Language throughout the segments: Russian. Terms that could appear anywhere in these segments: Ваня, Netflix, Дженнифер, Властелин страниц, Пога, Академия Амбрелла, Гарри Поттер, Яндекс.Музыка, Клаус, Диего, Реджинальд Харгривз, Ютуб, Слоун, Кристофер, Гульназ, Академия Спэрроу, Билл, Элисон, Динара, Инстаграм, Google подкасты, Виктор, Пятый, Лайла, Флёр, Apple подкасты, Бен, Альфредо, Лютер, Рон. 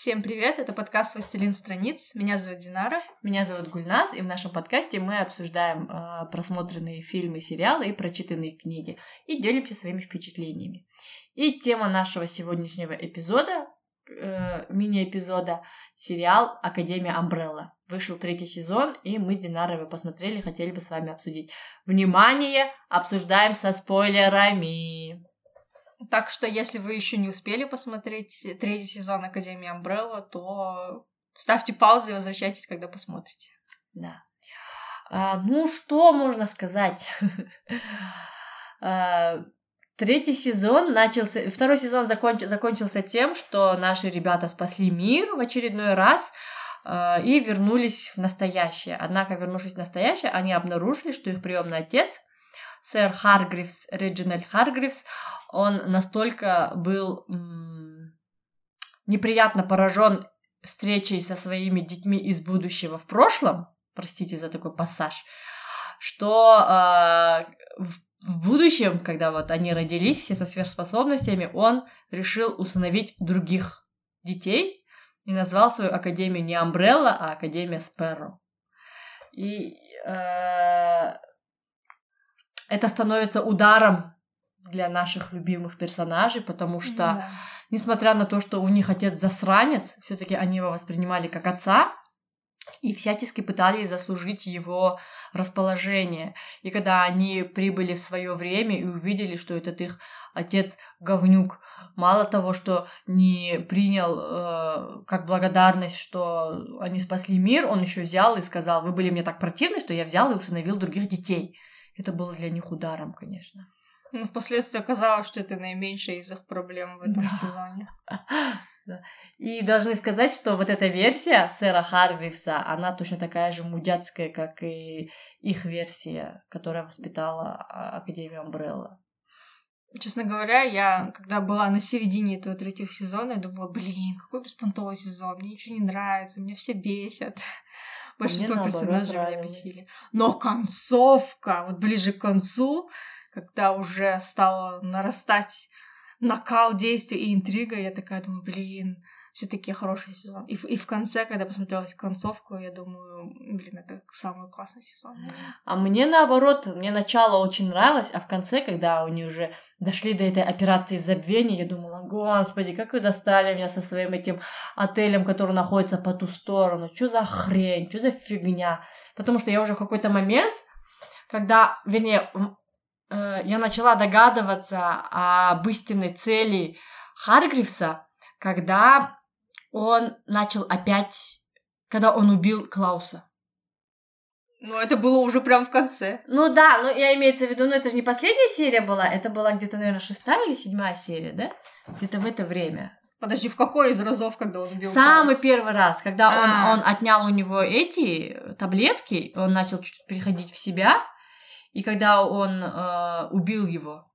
Всем привет, это подкаст «Властелин страниц». Меня зовут Динара. Меня зовут Гульназ, и в нашем подкасте мы обсуждаем просмотренные фильмы, сериалы и прочитанные книги, и делимся своими впечатлениями. И тема нашего сегодняшнего эпизода, мини-эпизода, сериал «Академия Амбрелла». Вышел 3-й сезон, и мы с Динарой его посмотрели, хотели бы с вами обсудить. Внимание, обсуждаем со спойлерами! Так что, если вы еще не успели посмотреть 3-й сезон Академии Амбрелла, то ставьте паузу и возвращайтесь, когда посмотрите. Да. Ну, что можно сказать? 3-й сезон начался... 2-й сезон закончился тем, что наши ребята спасли мир в очередной раз и вернулись в настоящее. Однако, вернувшись в настоящее, они обнаружили, что их приемный отец, сэр Харгривз, Реджинальд Харгривз, он настолько был неприятно поражен встречей со своими детьми из будущего в прошлом, простите за такой пассаж, что в будущем, когда вот они родились все со сверхспособностями, он решил усыновить других детей и назвал свою академию не Амбрелла, а Академия Спэрроу. И это становится ударом для наших любимых персонажей, потому что, несмотря на то, что у них отец засранец, все-таки они его воспринимали как отца и всячески пытались заслужить его расположение. И когда они прибыли в свое время и увидели, что этот их отец говнюк, мало того, что не принял как благодарность, что они спасли мир, он еще взял и сказал: «Вы были мне так противны, что я взял и усыновил других детей». Это было для них ударом, конечно. Ну, впоследствии оказалось, что это наименьшая из их проблем в этом сезоне. Да. И должны сказать, что вот эта версия сэра Харгривза, она точно такая же мудяцкая, как и их версия, которая воспитала Академию Амбрелла. Честно говоря, я, когда была на середине этого 3-го сезона, я думала: блин, какой беспонтовый сезон, мне ничего не нравится, меня все бесят. Большинство персонажей меня бесили. Но концовка, вот ближе к концу, когда уже стало нарастать накал действий и интрига, я такая думаю: блин, все-таки хороший сезон. И в конце, когда посмотрела концовку, я думаю: блин, это самый классный сезон. А мне наоборот, мне начало очень нравилось, а в конце, когда они уже дошли до этой операции забвения, я думала: господи, как вы достали меня со своим этим отелем, который находится по ту сторону. Что за хрень, что за фигня? Потому что я уже в какой-то момент, я начала догадываться об истинной цели Харгривза, когда он начал опять... Когда он убил Клауса. Ну, это было уже прям в конце. Ну да, ну я имею в виду, но это же не последняя серия была, это была где-то, наверное, 6-я или 7-я серия, да? Где-то в это время. Подожди, в какой из разов, когда он убил Самый Клауса? Первый раз, когда он отнял у него эти таблетки, он начал чуть-чуть приходить в себя... И когда он убил его,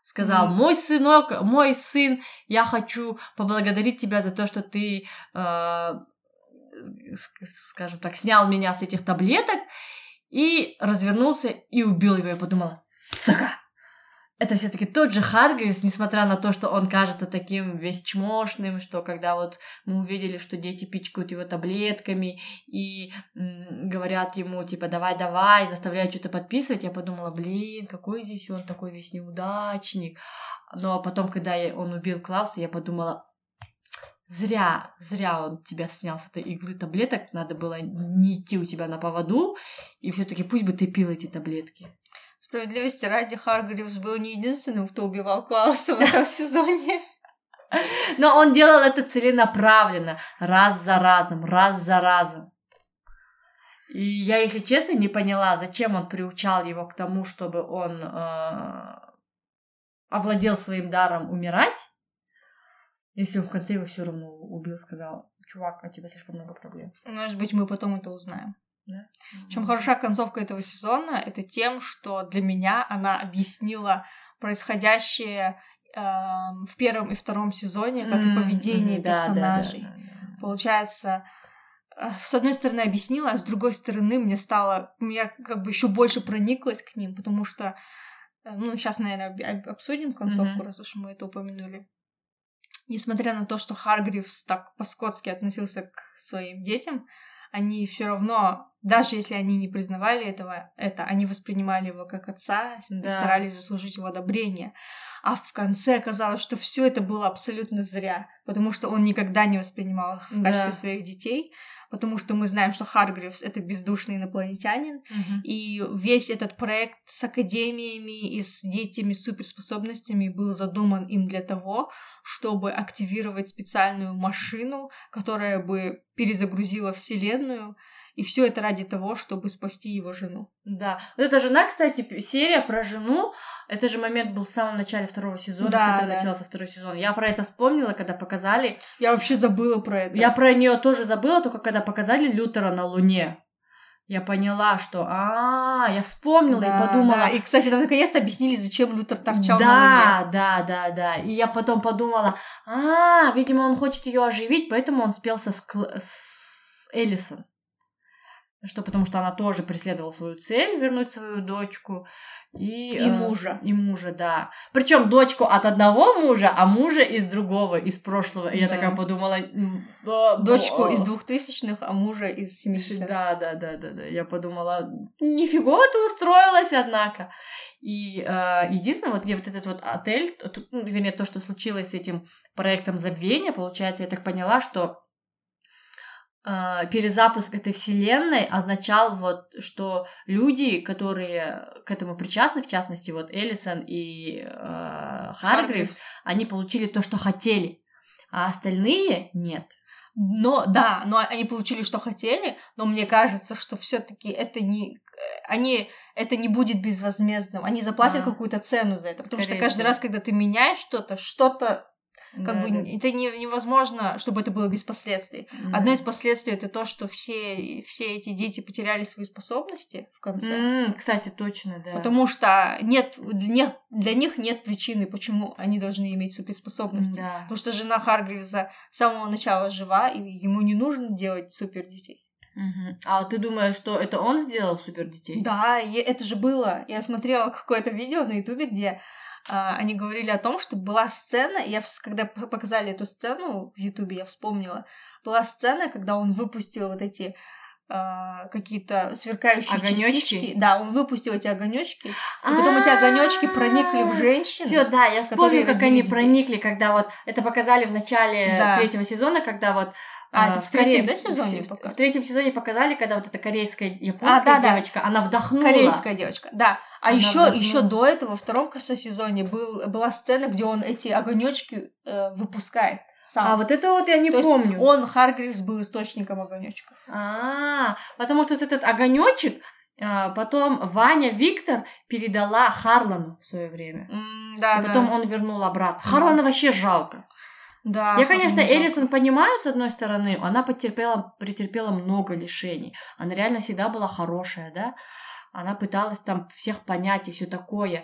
сказал: «Мой сынок, мой сын, я хочу поблагодарить тебя за то, что ты, скажем так, снял меня с этих таблеток», и развернулся и убил его. Я подумала: сука! Это все-таки тот же Харгривз, несмотря на то, что он кажется таким весь чмошным, что когда вот мы увидели, что дети пичкают его таблетками и говорят ему, типа, давай, заставляют что-то подписывать, я подумала: блин, какой здесь он такой весь неудачник. Но потом, когда он убил Клауса, я подумала: зря он тебя снял с этой иглы таблеток, надо было не идти у тебя на поводу, и все-таки пусть бы ты пил эти таблетки. Справедливости ради, Харгривз был не единственным, кто убивал Клауса в этом сезоне. Но он делал это целенаправленно, раз за разом. И я, если честно, не поняла, зачем он приучал его к тому, чтобы он овладел своим даром умирать, если он в конце его все равно убил, сказал: чувак, у тебя слишком много проблем. Может быть, мы потом это узнаем. Да? Чем хороша концовка этого сезона, это тем, что для меня она объяснила происходящее в 1-м и 2-м сезоне, как и поведение персонажей. Да. Получается, с одной стороны объяснила, а с другой стороны я как бы еще больше прониклась к ним, потому что, сейчас, наверное, обсудим концовку, раз уж мы это упомянули. Несмотря на то, что Харгривз так по-скотски относился к своим детям, они все равно, даже если они не признавали этого, они воспринимали его как отца, старались заслужить его одобрение. А в конце оказалось, что все это было абсолютно зря, потому что он никогда не воспринимал их в качестве своих детей, потому что мы знаем, что Харгривз — это бездушный инопланетянин, и весь этот проект с академиями и с детьми с суперспособностями был задуман им для того, чтобы активировать специальную машину, которая бы перезагрузила Вселенную, и все это ради того, чтобы спасти его жену. Да. Вот эта жена, кстати, серия про жену, это же момент был в самом начале второго сезона, начался второй сезон. Я про это вспомнила, когда показали. Я вообще забыла про это. Я про нее тоже забыла, только когда показали Лютера на Луне. Я поняла, что... я вспомнила и подумала... Да. И, кстати, нам наконец-то объяснили, зачем Лютер торчал на Луне. Да. И я потом подумала, видимо, он хочет ее оживить, поэтому он спелся с Элисон. Потому что она тоже преследовала свою цель, вернуть свою дочку и мужа. И мужа, да. Причем дочку от одного мужа, а мужа из другого, из прошлого. И я такая подумала... Дочку из 2000-х, а мужа из 70-х. Да. Я подумала, нифигово ты устроилась, однако. И единственное, вот где вот этот вот отель, вернее, то, что случилось с этим проектом забвения, получается, я так поняла, что перезапуск этой вселенной означал вот, что люди, которые к этому причастны, в частности, вот Элисон и Харгривз, они получили то, что хотели, а остальные нет. Но они получили, что хотели, но мне кажется, что все-таки это не будет безвозмездным. Они заплатят какую-то цену за это, потому что каждый раз, когда ты меняешь что-то это невозможно, чтобы это было без последствий. Да. Одно из последствий — это то, что все эти дети потеряли свои способности в конце. Кстати, точно, да. Потому что для них нет причины, почему они должны иметь суперспособности. Да. Потому что жена Харгривза с самого начала жива, и ему не нужно делать супердетей. А ты думаешь, что это он сделал супердетей? Да, это же было. Я смотрела какое-то видео на Ютубе, где... Они говорили о том, что была сцена, когда показали эту сцену в Ютубе, я вспомнила, была сцена, когда он выпустил вот эти какие-то сверкающие частички. Да, он выпустил эти огонечки, и потом эти огонечки проникли в женщин. Все, да, я вспомнила, как они проникли, когда вот это показали в начале третьего сезона, когда вот. Это в третьем сезоне показали? В третьем сезоне показали, когда вот эта корейская, японская девочка, она вдохнула. Корейская девочка, да. А еще до этого, во втором, кажется, сезоне была сцена, где он эти огонечки выпускает сам. А вот это вот я не помню. Он, Харгривз, был источником огонечков. Потому что вот этот огонечек потом Ваня, Виктор передала Харлану в свое время. Да. Потом он вернул обратно. Харлана вообще жалко. Да, я, конечно, Элисон понимаю, с одной стороны, она претерпела много лишений. Она реально всегда была хорошая, да? Она пыталась там всех понять и все такое.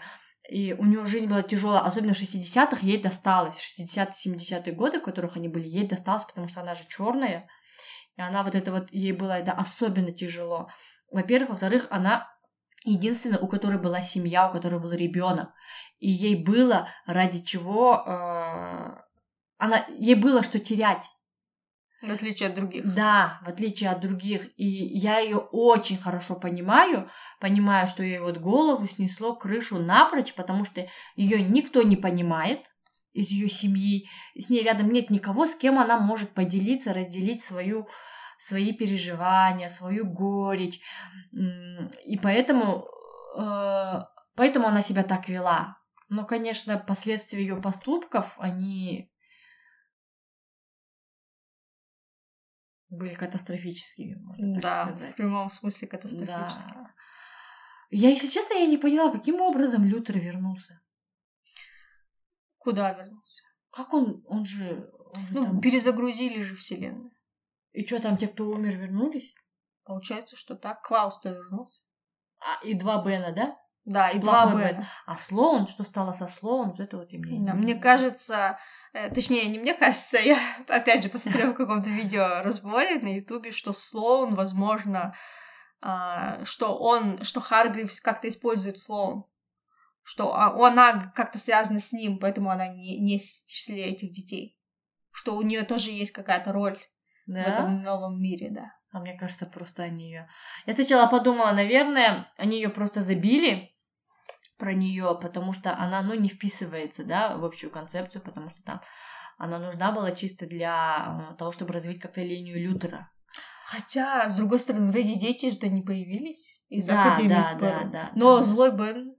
И у нее жизнь была тяжелая, особенно в 60-х ей досталось. 60-70-е годы, в которых они были, ей досталось, потому что она же черная. И она ей было это особенно тяжело. Во-первых, во-вторых, она единственная, у которой была семья, у которой был ребенок. И ей было ради чего... ей было что терять. В отличие от других. Да, в отличие от других. И я ее очень хорошо понимаю, что ей вот голову снесло, крышу напрочь, потому что ее никто не понимает из ее семьи. С ней рядом нет никого, с кем она может поделиться, разделить свои переживания, свою горечь. И поэтому она себя так вела. Но, конечно, последствия ее поступков, они... были катастрофическими, можно так сказать. Да, в прямом смысле катастрофическими. Да. Если честно, я не поняла, каким образом Лютер вернулся. Куда вернулся? Как он же... перезагрузили же вселенную. И что там, те, кто умер, вернулись? Получается, что так. Клаус-то вернулся. И два Бена, да? Да, и два Бена. А Слоун, что стало со Слоуном, это вот именно. Да, мне кажется... Точнее, не мне кажется, я, опять же, посмотрела в каком-то видеоразборе на Ютубе, что Слоун, возможно, что Харгривз как-то использует Слоун, что она как-то связана с ним, поэтому она не в числе этих детей. что у нее тоже есть какая-то роль в этом новом мире, да. А мне кажется, просто они ее... Я сначала подумала, наверное, они ее просто забили про нее, потому что она, не вписывается, да, в общую концепцию, потому что там она нужна была чисто для того, чтобы развить как-то линию Лютера. Хотя, с другой стороны, вот эти дети же не появились из Академии Спэрроу. Да. Но злой Бен...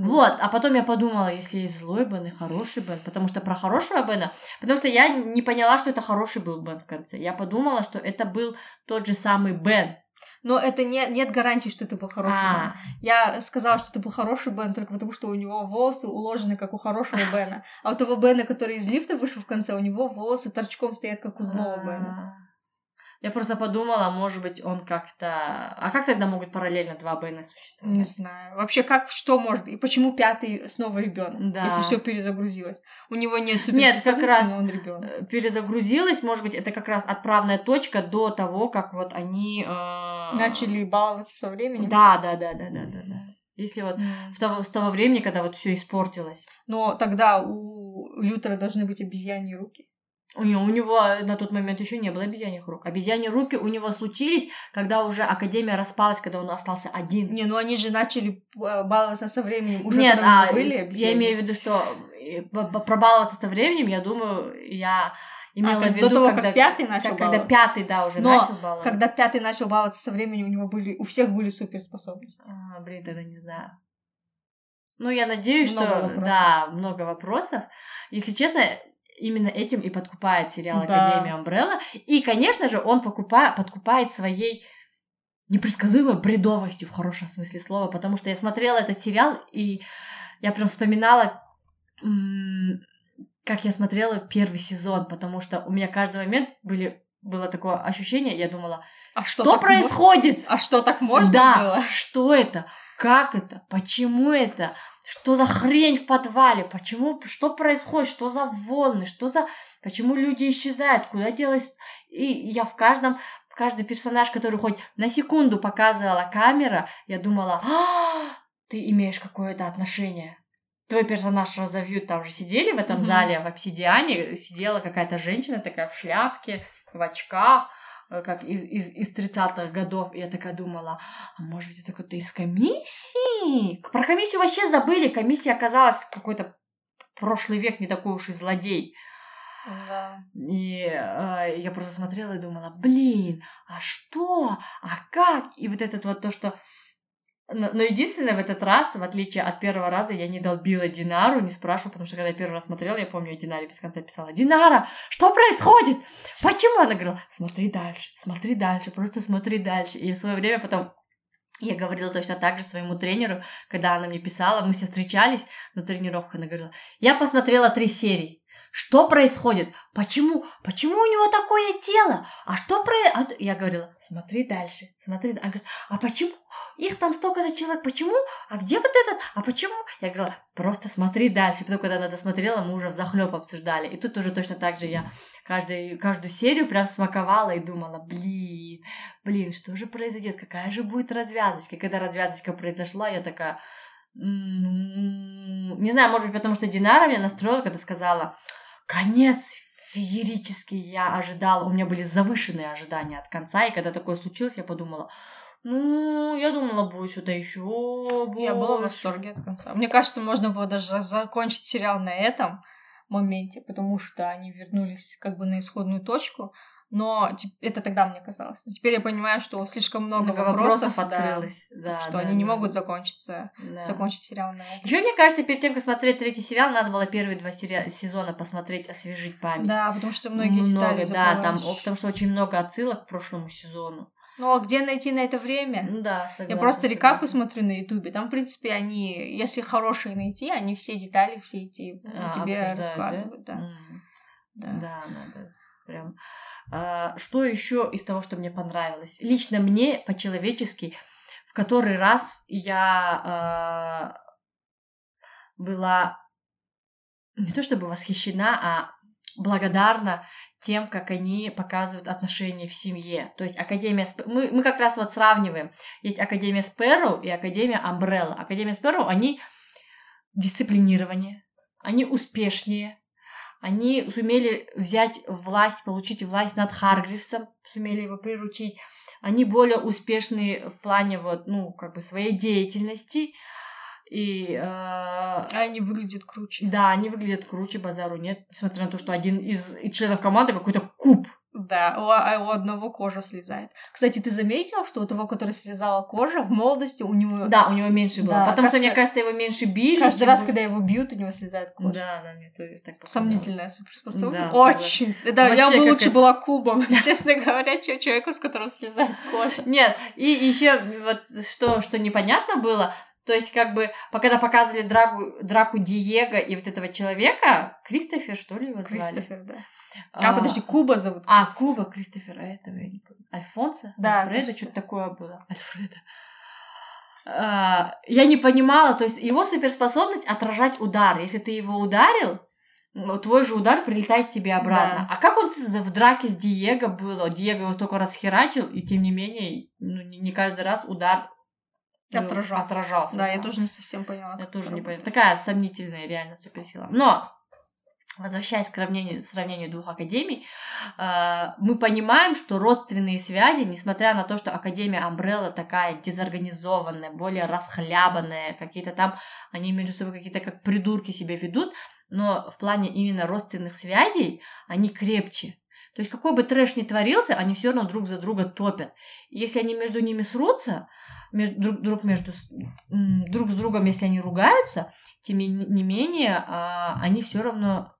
Вот, а потом я подумала, если есть злой Бен и хороший Бен, потому что про хорошего Бена, потому что я не поняла, что это хороший был Бен в конце. Я подумала, что это был тот же самый Бен. Но это нет гарантии, что это был хороший Бен. Я сказала, что это был хороший Бен только потому, что у него волосы уложены, как у хорошего Бена. А у того Бена, который из лифта вышел в конце, у него волосы торчком стоят, как у злого Бена. Я просто подумала, может быть, он как-то... А как тогда могут параллельно два Бена существовать? Не знаю. Вообще, как, что может? И почему пятый снова ребенок, если все перезагрузилось? У него нет суперспособности, но он ребенок. Перезагрузилось, может быть, это как раз отправная точка до того, как вот они... Начали баловаться со временем? Да. Если вот с того времени, когда вот все испортилось. Но тогда у Лютера должны быть обезьяньи руки. У него на тот момент еще не было обезьяньих рук. Обезьяньи руки у него случились, когда уже Академия распалась, когда он остался один. Не, ну они же начали баловаться со временем. Уже нет, когда были обезьяни. Я имею в виду, что про баловаться со временем, я думаю, я имела в виду... До того, как пятый начал баловаться. Когда пятый, уже начал баловаться. Когда пятый начал баловаться со временем, у всех были суперспособности. Тогда не знаю. Я надеюсь, много вопросов. Если честно... Именно этим и подкупает сериал «Академия Амбрелла». И, конечно же, он подкупает своей непредсказуемой бредовостью, в хорошем смысле слова, потому что я смотрела этот сериал, и я прям вспоминала, как я смотрела первый сезон, потому что у меня каждый момент было такое ощущение, я думала, а что происходит? А что, так можно было? Что это? Как это? Почему это? Что за хрень в подвале? Почему? Что происходит? Что за волны? Почему люди исчезают? Куда делась? И я в каждый персонаж, который хоть на секунду показывала камера, я думала, ты имеешь какое-то отношение. Твой персонаж разовьют, там же сидели в этом зале, в обсидиане, сидела какая-то женщина такая в шляпке, в очках, как из 30-х годов, и я такая думала, а может быть, это кто-то из комиссии? Про комиссию вообще забыли, комиссия оказалась какой-то прошлый век, не такой уж и злодей. Да. И я просто смотрела и думала, блин, а что? А как? И вот это вот то, что... Но единственное, в этот раз, в отличие от первого раза, я не долбила Динару, не спрашивала, потому что когда я первый раз смотрела, я помню, я Динаре без конца писала, Динара, что происходит? Почему? Она говорила, смотри дальше, просто смотри дальше. И в свое время потом я говорила точно так же своему тренеру, когда она мне писала, мы все встречались на тренировках, она говорила, я посмотрела 3 серии. Что происходит? Почему у него такое тело? А что происходит? Я говорила, смотри дальше. Она говорит, а почему? Их там столько-то человек. Почему? А где вот этот? А почему? Я говорила, просто смотри дальше. Потом, когда она досмотрела, мы уже взахлёб обсуждали. И тут уже точно так же я каждую серию прям смаковала и думала, блин, что же произойдет? Какая же будет развязочка? И когда развязочка произошла, я такая... Не знаю, может быть, потому что Динара меня настроила, когда сказала... Конец феерический я ожидала. У меня были завышенные ожидания от конца. И когда такое случилось, я подумала... я думала, будет что-то еще. Я была в восторге от конца. Мне кажется, можно было даже закончить сериал на этом моменте, потому что они вернулись как бы на исходную точку. Но это тогда мне казалось. Но теперь я понимаю, что слишком много вопросов открылось. Да, что они не могут закончить сериал на этом. Еще, мне кажется, перед тем, как смотреть 3-й сериал, надо было первые 2 сезона посмотреть, освежить память. Да, потому что многие детали забываешь. Да, потому что очень много отсылок к прошлому сезону. А где найти на это время? Согласна. Я просто рекапы смотрю на Ютубе. Там, в принципе, они, если хорошие найти, они все детали, все эти тебе раскладывают. Да. Прям. Что еще из того, что мне понравилось? Лично мне, по-человечески, в который раз я была не то чтобы восхищена, а благодарна тем, как они показывают отношения в семье. То есть Академия... Мы как раз вот сравниваем. Есть Академия Спэрроу и Академия Амбрелла. Академия Спэрроу, они дисциплинированнее, они успешнее, Они сумели взять власть, получить власть над Харгривсом, сумели его приручить. Они более успешны в плане вот, ну, как бы своей деятельности. И они выглядят круче. Да, они выглядят круче, базару нет. Несмотря на то, что один из членов команды какой-то куб. Да, у одного кожа слезает. Кстати, ты заметил, что у того, который слезала кожа, в молодости у него... Да, у него меньше было. Да, потому что, мне кажется, его меньше били. Каждый раз, когда его бьют, у него слезает кожа. Да, мне тоже так показалось. Сомнительная суперспособность. Да, очень. Да, вообще, я бы лучше была кубом, честно говоря, чем человеку, с которого слезает кожа. Нет, и еще вот что непонятно было... То есть, как бы, когда показывали драку Диего и вот этого человека, Кристофер, что ли, его звали? Кристофер, да. Подожди, Куба зовут. Куба, Кристофер, а этого я не помню. Альфонсо? Да, Альфредо, что-то такое было. Альфредо. Я не понимала, то есть, его суперспособность отражать удар. Если ты его ударил, твой же удар прилетает тебе обратно. Да. А как он в драке с Диего было? Диего его только расхерачил, и тем не менее, не каждый раз удар... Отражался. Да, я тоже не совсем поняла. Я тоже не поняла. Такая сомнительная реально суперсила. Но, возвращаясь к сравнению двух академий, мы понимаем, что родственные связи, несмотря на то, что Академия Амбрелла такая дезорганизованная, более расхлябанная, какие-то там, они между собой какие-то как придурки себя ведут, но в плане именно родственных связей они крепче. То есть какой бы трэш ни творился, они все равно друг за друга топят. Если они между ними срутся, друг с другом, если они ругаются, тем не менее, они все равно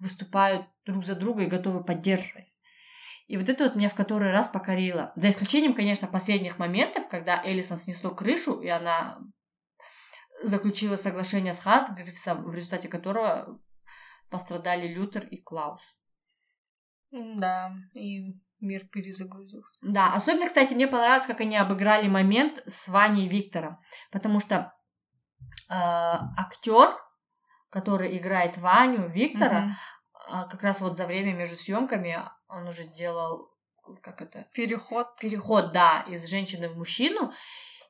выступают друг за друга и готовы поддерживать. И вот это вот меня в который раз покорило. За исключением, конечно, последних моментов, когда Элисон снесло крышу, и она заключила соглашение с Харгривсом, в результате которого пострадали Лютер и Клаус. Да, и... мир перезагрузился. Да, особенно, кстати, мне понравилось, как они обыграли момент с Ваней и Виктором, потому что актер, который играет Ваню, Виктора, как раз вот за время между съемками он уже сделал, переход, да, из женщины в мужчину,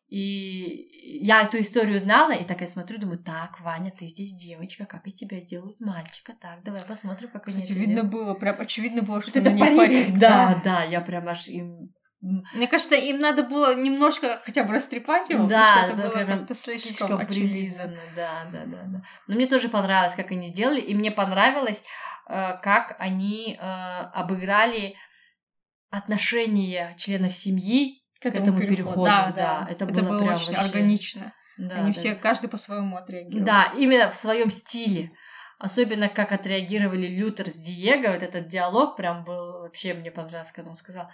и я эту историю знала, и так я смотрю, думаю, так, Ваня, ты здесь девочка, как и тебя делают мальчика, так, давай посмотрим, как они это делают. Видно было, прям очевидно было, что это на ней парик. Да, я прям аж им... Мне кажется, им надо было немножко хотя бы растрепать его, да, потому что это было как-то слишком очевидно. Да. Но мне тоже понравилось, как они сделали, и мне понравилось, как они обыграли отношения членов семьи к этому переходу. Да. Это было прям очень вообще... органично. Да, они все, каждый по-своему отреагировал. Да, именно в своем стиле. Особенно, как отреагировали Лютер с Диего. Вот этот диалог прям был... Вообще мне понравился, когда он сказал...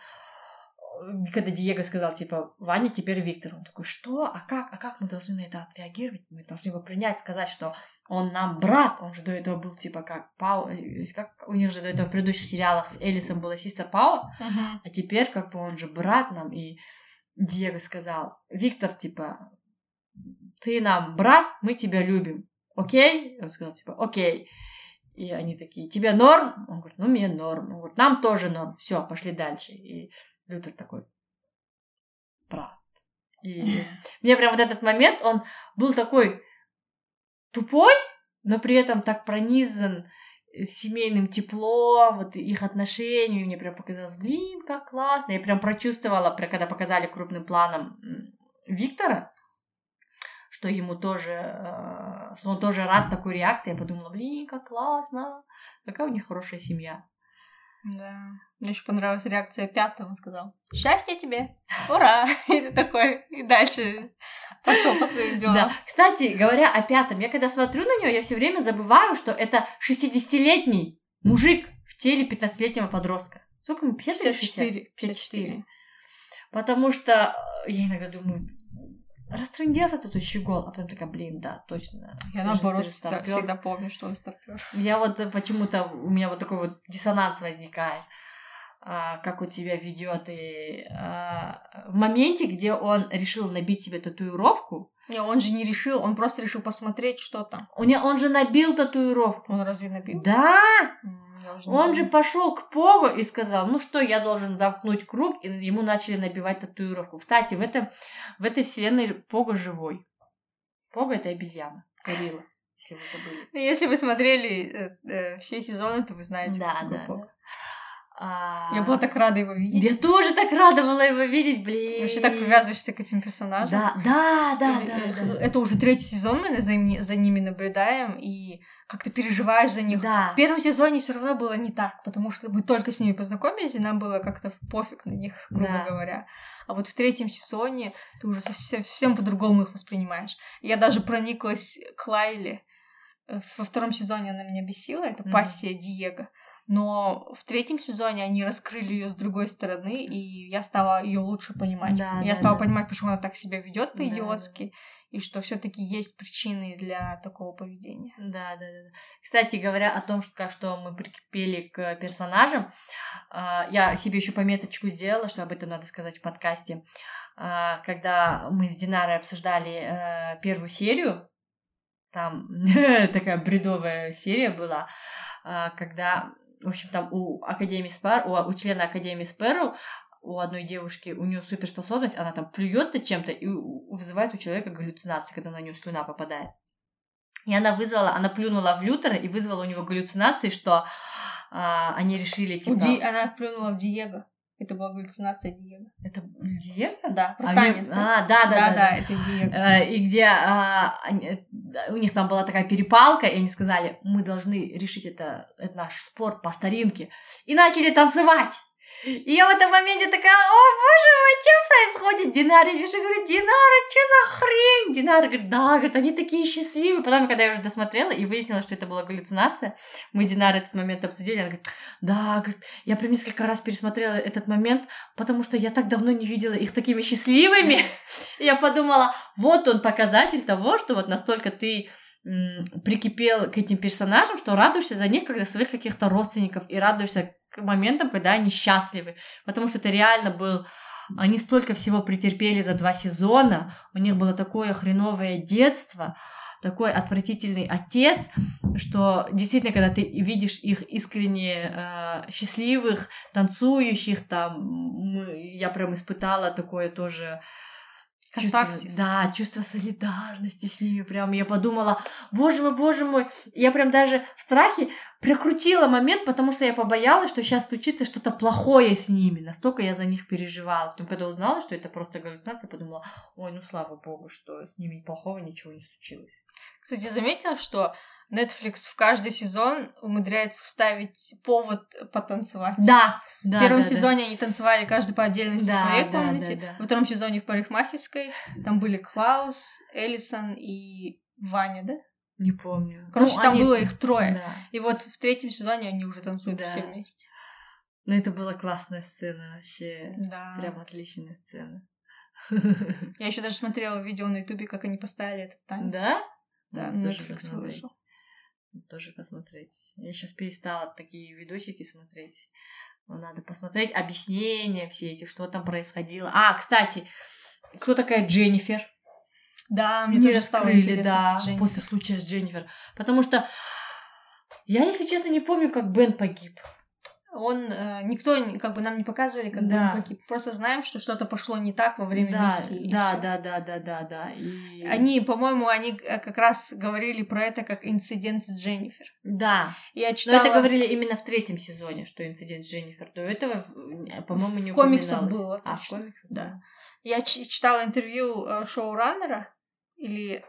Когда Диего сказал, типа, Ваня, теперь Виктор. Он такой, что? А как мы должны на это отреагировать? Мы должны его принять, сказать, что он нам брат. Он же до этого был, типа, как Пау... Как у них же до этого в предыдущих сериалах с Элисом была сестра Пау. А теперь, как бы, он же брат нам. И Диего сказал, Виктор, типа, ты нам брат, мы тебя любим, окей? Он сказал, типа, окей. И они такие, тебе норм? Он говорит, ну, мне норм. Он говорит, нам тоже норм. Все, пошли дальше. И Лютер такой, брат. И мне прям вот этот момент, он был такой тупой, но при этом так пронизан семейным теплом, вот их отношениями, мне прям показалось, блин, как классно. Я прям прочувствовала, когда показали крупным планом Виктора, что ему тоже, что он тоже рад такой реакции. Я подумала, блин, как классно, какая у них хорошая семья. Да, мне еще понравилась реакция Пятого, он сказал, счастья тебе, ура, и ты такой, и дальше пошел по своим делам. Да. Кстати, говоря о Пятом, я когда смотрю на него, я все время забываю, что это 60-летний мужик в теле 15-летнего подростка. Сколько ему, 54. Потому что я иногда думаю, растрындился тут щегол, а потом такая, блин, да, точно. Я наоборот всегда помню, что он старпёр. Я вот почему-то, у меня вот такой вот диссонанс возникает, как он себя ведет. И в моменте, где он решил набить себе татуировку... Не, он же не решил, он просто решил посмотреть, что там. Он же набил татуировку. Он разве набил? Да! Он же пошел к Погу и сказал, ну что, я должен замкнуть круг, и ему начали набивать татуировку. Кстати, в этой вселенной Пога живой. Пога — это обезьяна, горилла. если вы забыли. Если вы смотрели все сезоны, то вы знаете. Да, да. Я была так рада его видеть. Я тоже так рада была его видеть, блин. Вообще так привязываешься к этим персонажам. Да. Это уже третий сезон, мы за ними наблюдаем, и как-то переживаешь за них. Да. В первом сезоне все равно было не так, потому что мы только с ними познакомились, и нам было как-то пофиг на них, грубо говоря. А вот в третьем сезоне ты уже совсем по-другому их воспринимаешь. Я даже прониклась к Лайле. Во втором сезоне она меня бесила, это пассия Диего. Но в третьем сезоне они раскрыли ее с другой стороны, и я стала ее лучше понимать. Я стала понимать, почему она так себя ведет по-идиотски, и что все-таки есть причины для такого поведения. Да. Кстати, говоря о том, что мы прикипели к персонажам, я себе еще пометочку сделала, что об этом надо сказать в подкасте. Когда мы с Динарой обсуждали первую серию, там такая бредовая серия была, когда... В общем, там у Академии Спэрроу, у члена Академии Спэрроу, у одной девушки, у нее суперспособность, она там плюется чем-то и вызывает у человека галлюцинации, когда на нее слюна попадает. И она плюнула в Лютера и вызвала у него галлюцинации, что они решили, типа... Она плюнула в Диего. Это была галлюцинация Диего. Это Диего? Да, про танец. Да, это Диего. И где у них там была такая перепалка, и они сказали, мы должны решить это наш спор по старинке. И начали танцевать. И я в этом моменте такая, о боже мой, что происходит? Динаре, я же говорю, Динара, что за хрень? Динара говорит, да, они такие счастливые. Потом, когда я уже досмотрела и выяснила, что это была галлюцинация, мы с Динарой этот момент обсудили, она говорит, я прям несколько раз пересмотрела этот момент, потому что я так давно не видела их такими счастливыми. И я подумала, вот он показатель того, что вот настолько ты... прикипел к этим персонажам, что радуешься за них, как за своих каких-то родственников, и радуешься к моментам, когда они счастливы, потому что это реально был... Они столько всего претерпели за 2 сезона, у них было такое хреновое детство, такой отвратительный отец, что действительно, когда ты видишь их искренне счастливых, танцующих, там, я прям испытала такое тоже... Чувство солидарности с ними. Прям я подумала, боже мой. Я прям даже в страхе прикрутила момент, потому что я побоялась, что сейчас случится что-то плохое с ними. Настолько я за них переживала. Потом, когда узнала, что это просто галлюцинация, подумала, ой, ну слава богу, что с ними плохого ничего не случилось. Кстати, заметила, что Netflix в каждый сезон умудряется вставить повод потанцевать. Да. В первом сезоне они танцевали каждый по отдельности в своей комнате. Во втором сезоне в парикмахерской. Там были Клаус, Элисон и Ваня, да? Не помню. Короче, там было их 3. Да. И вот в третьем сезоне они уже танцуют все вместе. Ну, это была классная сцена вообще. Да. Прям отличная сцена. Я еще даже смотрела видео на Ютубе, как они поставили этот танец. Да? Да, Netflix вышел. Тоже посмотреть. Я сейчас перестала такие видосики смотреть. Но надо посмотреть объяснения все эти, что там происходило. Кстати, кто такая Дженнифер? Да, мне тоже стало интересно. После случая с Дженнифер. Потому что я, если честно, не помню, как Бен погиб. Никто как бы нам не показывали, как Бен погиб. Просто знаем, что что-то пошло не так во время миссии. Да. И... Они, по-моему, как раз говорили про это как инцидент с Дженнифер. Да. Я читала... Но это говорили именно в 3 сезоне, что инцидент с Дженнифер. До этого, по-моему, не упоминалось. В комиксах было. В комиксах, да. Я читала интервью шоураннера или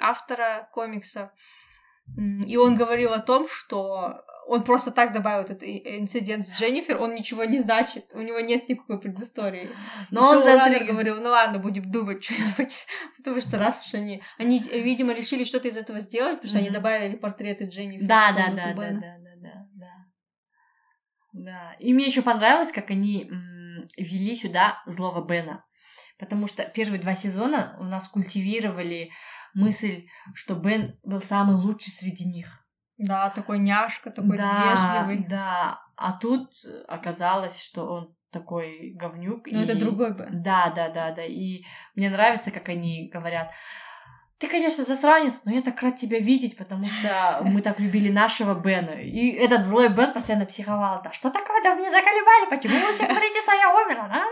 автора комикса. И он говорил о том, что он просто так добавил этот инцидент с Дженнифер, он ничего не значит, у него нет никакой предыстории. Но он говорил, ну ладно, будем думать что-нибудь, потому что раз уж они, видимо, решили что-то из этого сделать, потому что они добавили портреты Дженнифер. Да. И мне еще понравилось, как они вели сюда злого Бена, потому что первые 2 сезона у нас культивировали мысль, что Бен был самый лучший среди них. Да, такой няшка, такой вежливый. Да, а тут оказалось, что он такой говнюк. Но это другой Бен. Да. И мне нравится, как они говорят, ты, конечно, засранец, но я так рад тебя видеть, потому что мы так любили нашего Бена. И этот злой Бен постоянно психовал. Да что такое, да вы меня заколебали, почему вы все говорите, что я умерла?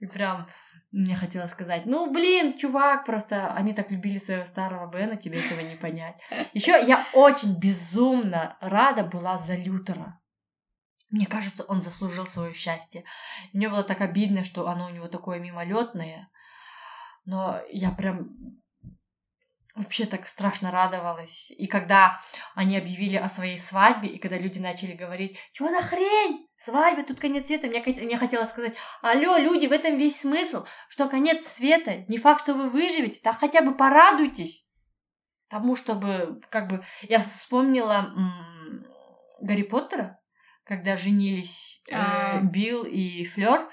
И прям мне хотелось сказать, ну, блин, чувак, просто они так любили своего старого Бена, тебе этого не понять. Еще я очень безумно рада была за Лютера. Мне кажется, он заслужил свое счастье. Мне было так обидно, что оно у него такое мимолетное. Но я прям вообще так страшно радовалась. И когда они объявили о своей свадьбе, и когда люди начали говорить, чего за хрень? Свадьба, тут конец света. Мне хотелось сказать, алло, люди, в этом весь смысл, что конец света, не факт, что вы выживете, так хотя бы порадуйтесь тому, чтобы, как бы, я вспомнила Гарри Поттера, когда женились Билл и Флёр,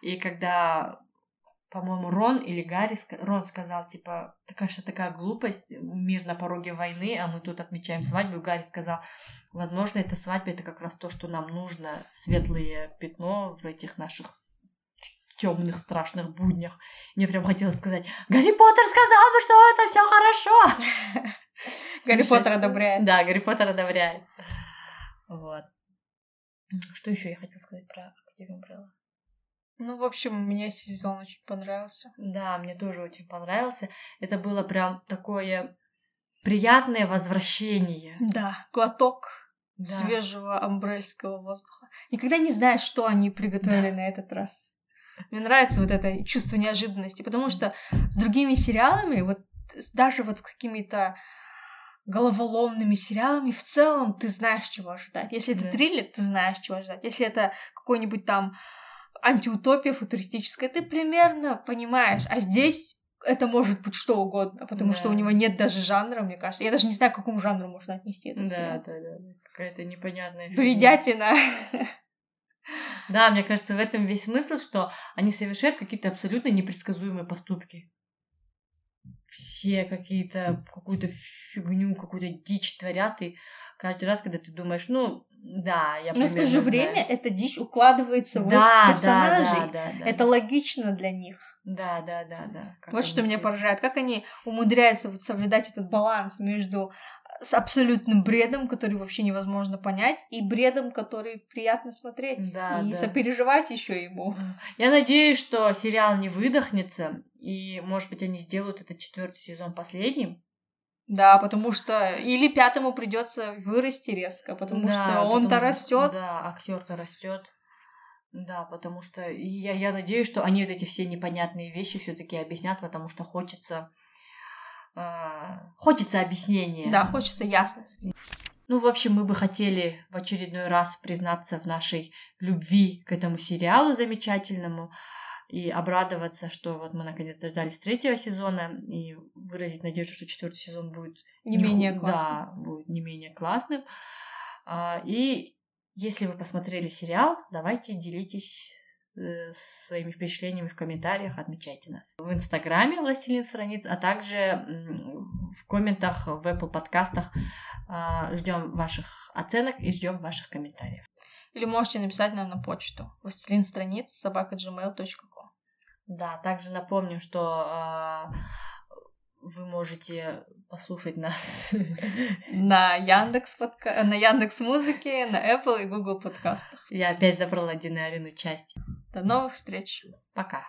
и когда... По-моему, Рон или Гарри, Рон сказал, типа, конечно, такая глупость, мир на пороге войны, а мы тут отмечаем свадьбу. Гарри сказал, возможно, эта свадьба, это как раз то, что нам нужно, светлое пятно в этих наших темных страшных буднях. Мне прям хотелось сказать, Гарри Поттер сказал, ну что, это все хорошо. Гарри Поттер одобряет. Да, Гарри Поттер одобряет. Вот. Что еще я хотела сказать про Академию Амбрелла? Ну, в общем, мне сезон очень понравился. Да, мне тоже очень понравился. Это было прям такое приятное возвращение. Да, глоток свежего амбрельского воздуха. Никогда не знаешь, что они приготовили на этот раз. Мне нравится вот это чувство неожиданности, потому что с другими сериалами, вот даже вот с какими-то головоломными сериалами, в целом ты знаешь, чего ожидать. Если это триллер, ты знаешь, чего ожидать. Если это какой-нибудь там антиутопия футуристическая, ты примерно понимаешь, а здесь это может быть что угодно, потому что у него нет даже жанра, мне кажется. Я даже не знаю, к какому жанру можно отнести это. Да. Какая-то непонятная фигня. Бредятина. Да, мне кажется, в этом весь смысл, что они совершают какие-то абсолютно непредсказуемые поступки. Все какую-то фигню, какую-то дичь творят, и каждый раз, когда ты думаешь, ну, да, я понимаю. Но в то же время эта дичь укладывается в персонажей. Да. Это логично для них. Да. Вот что меня поражает. Как они умудряются вот соблюдать этот баланс между абсолютным бредом, который вообще невозможно понять, и бредом, который приятно смотреть. Да. Сопереживать еще ему. Я надеюсь, что сериал не выдохнется, и, может быть, они сделают этот 4-й сезон последним. Да, потому что или 5-му придется вырасти резко, потому что он-то растет. Да, актер-то растет. Да, потому что я надеюсь, что они вот эти все непонятные вещи все-таки объяснят, потому что хочется объяснения. Да, хочется ясности. Ну, в общем, мы бы хотели в очередной раз признаться в нашей любви к этому сериалу замечательному. И обрадоваться, что вот мы наконец дождались 3-го сезона, и выразить надежду, что 4-й сезон будет не менее классным. И если вы посмотрели сериал, давайте делитесь своими впечатлениями в комментариях, отмечайте нас. В Инстаграме «Властелин страниц», а также в комментах в Apple подкастах ждем ваших оценок и ждем ваших комментариев. Или можете написать нам на почту властелинстраниц@gmail.com. Да, также напомню, что вы можете послушать нас на Яндекс.Музыке, на Apple и Google подкастах. Я опять забрала Динарину часть. До новых встреч. Пока.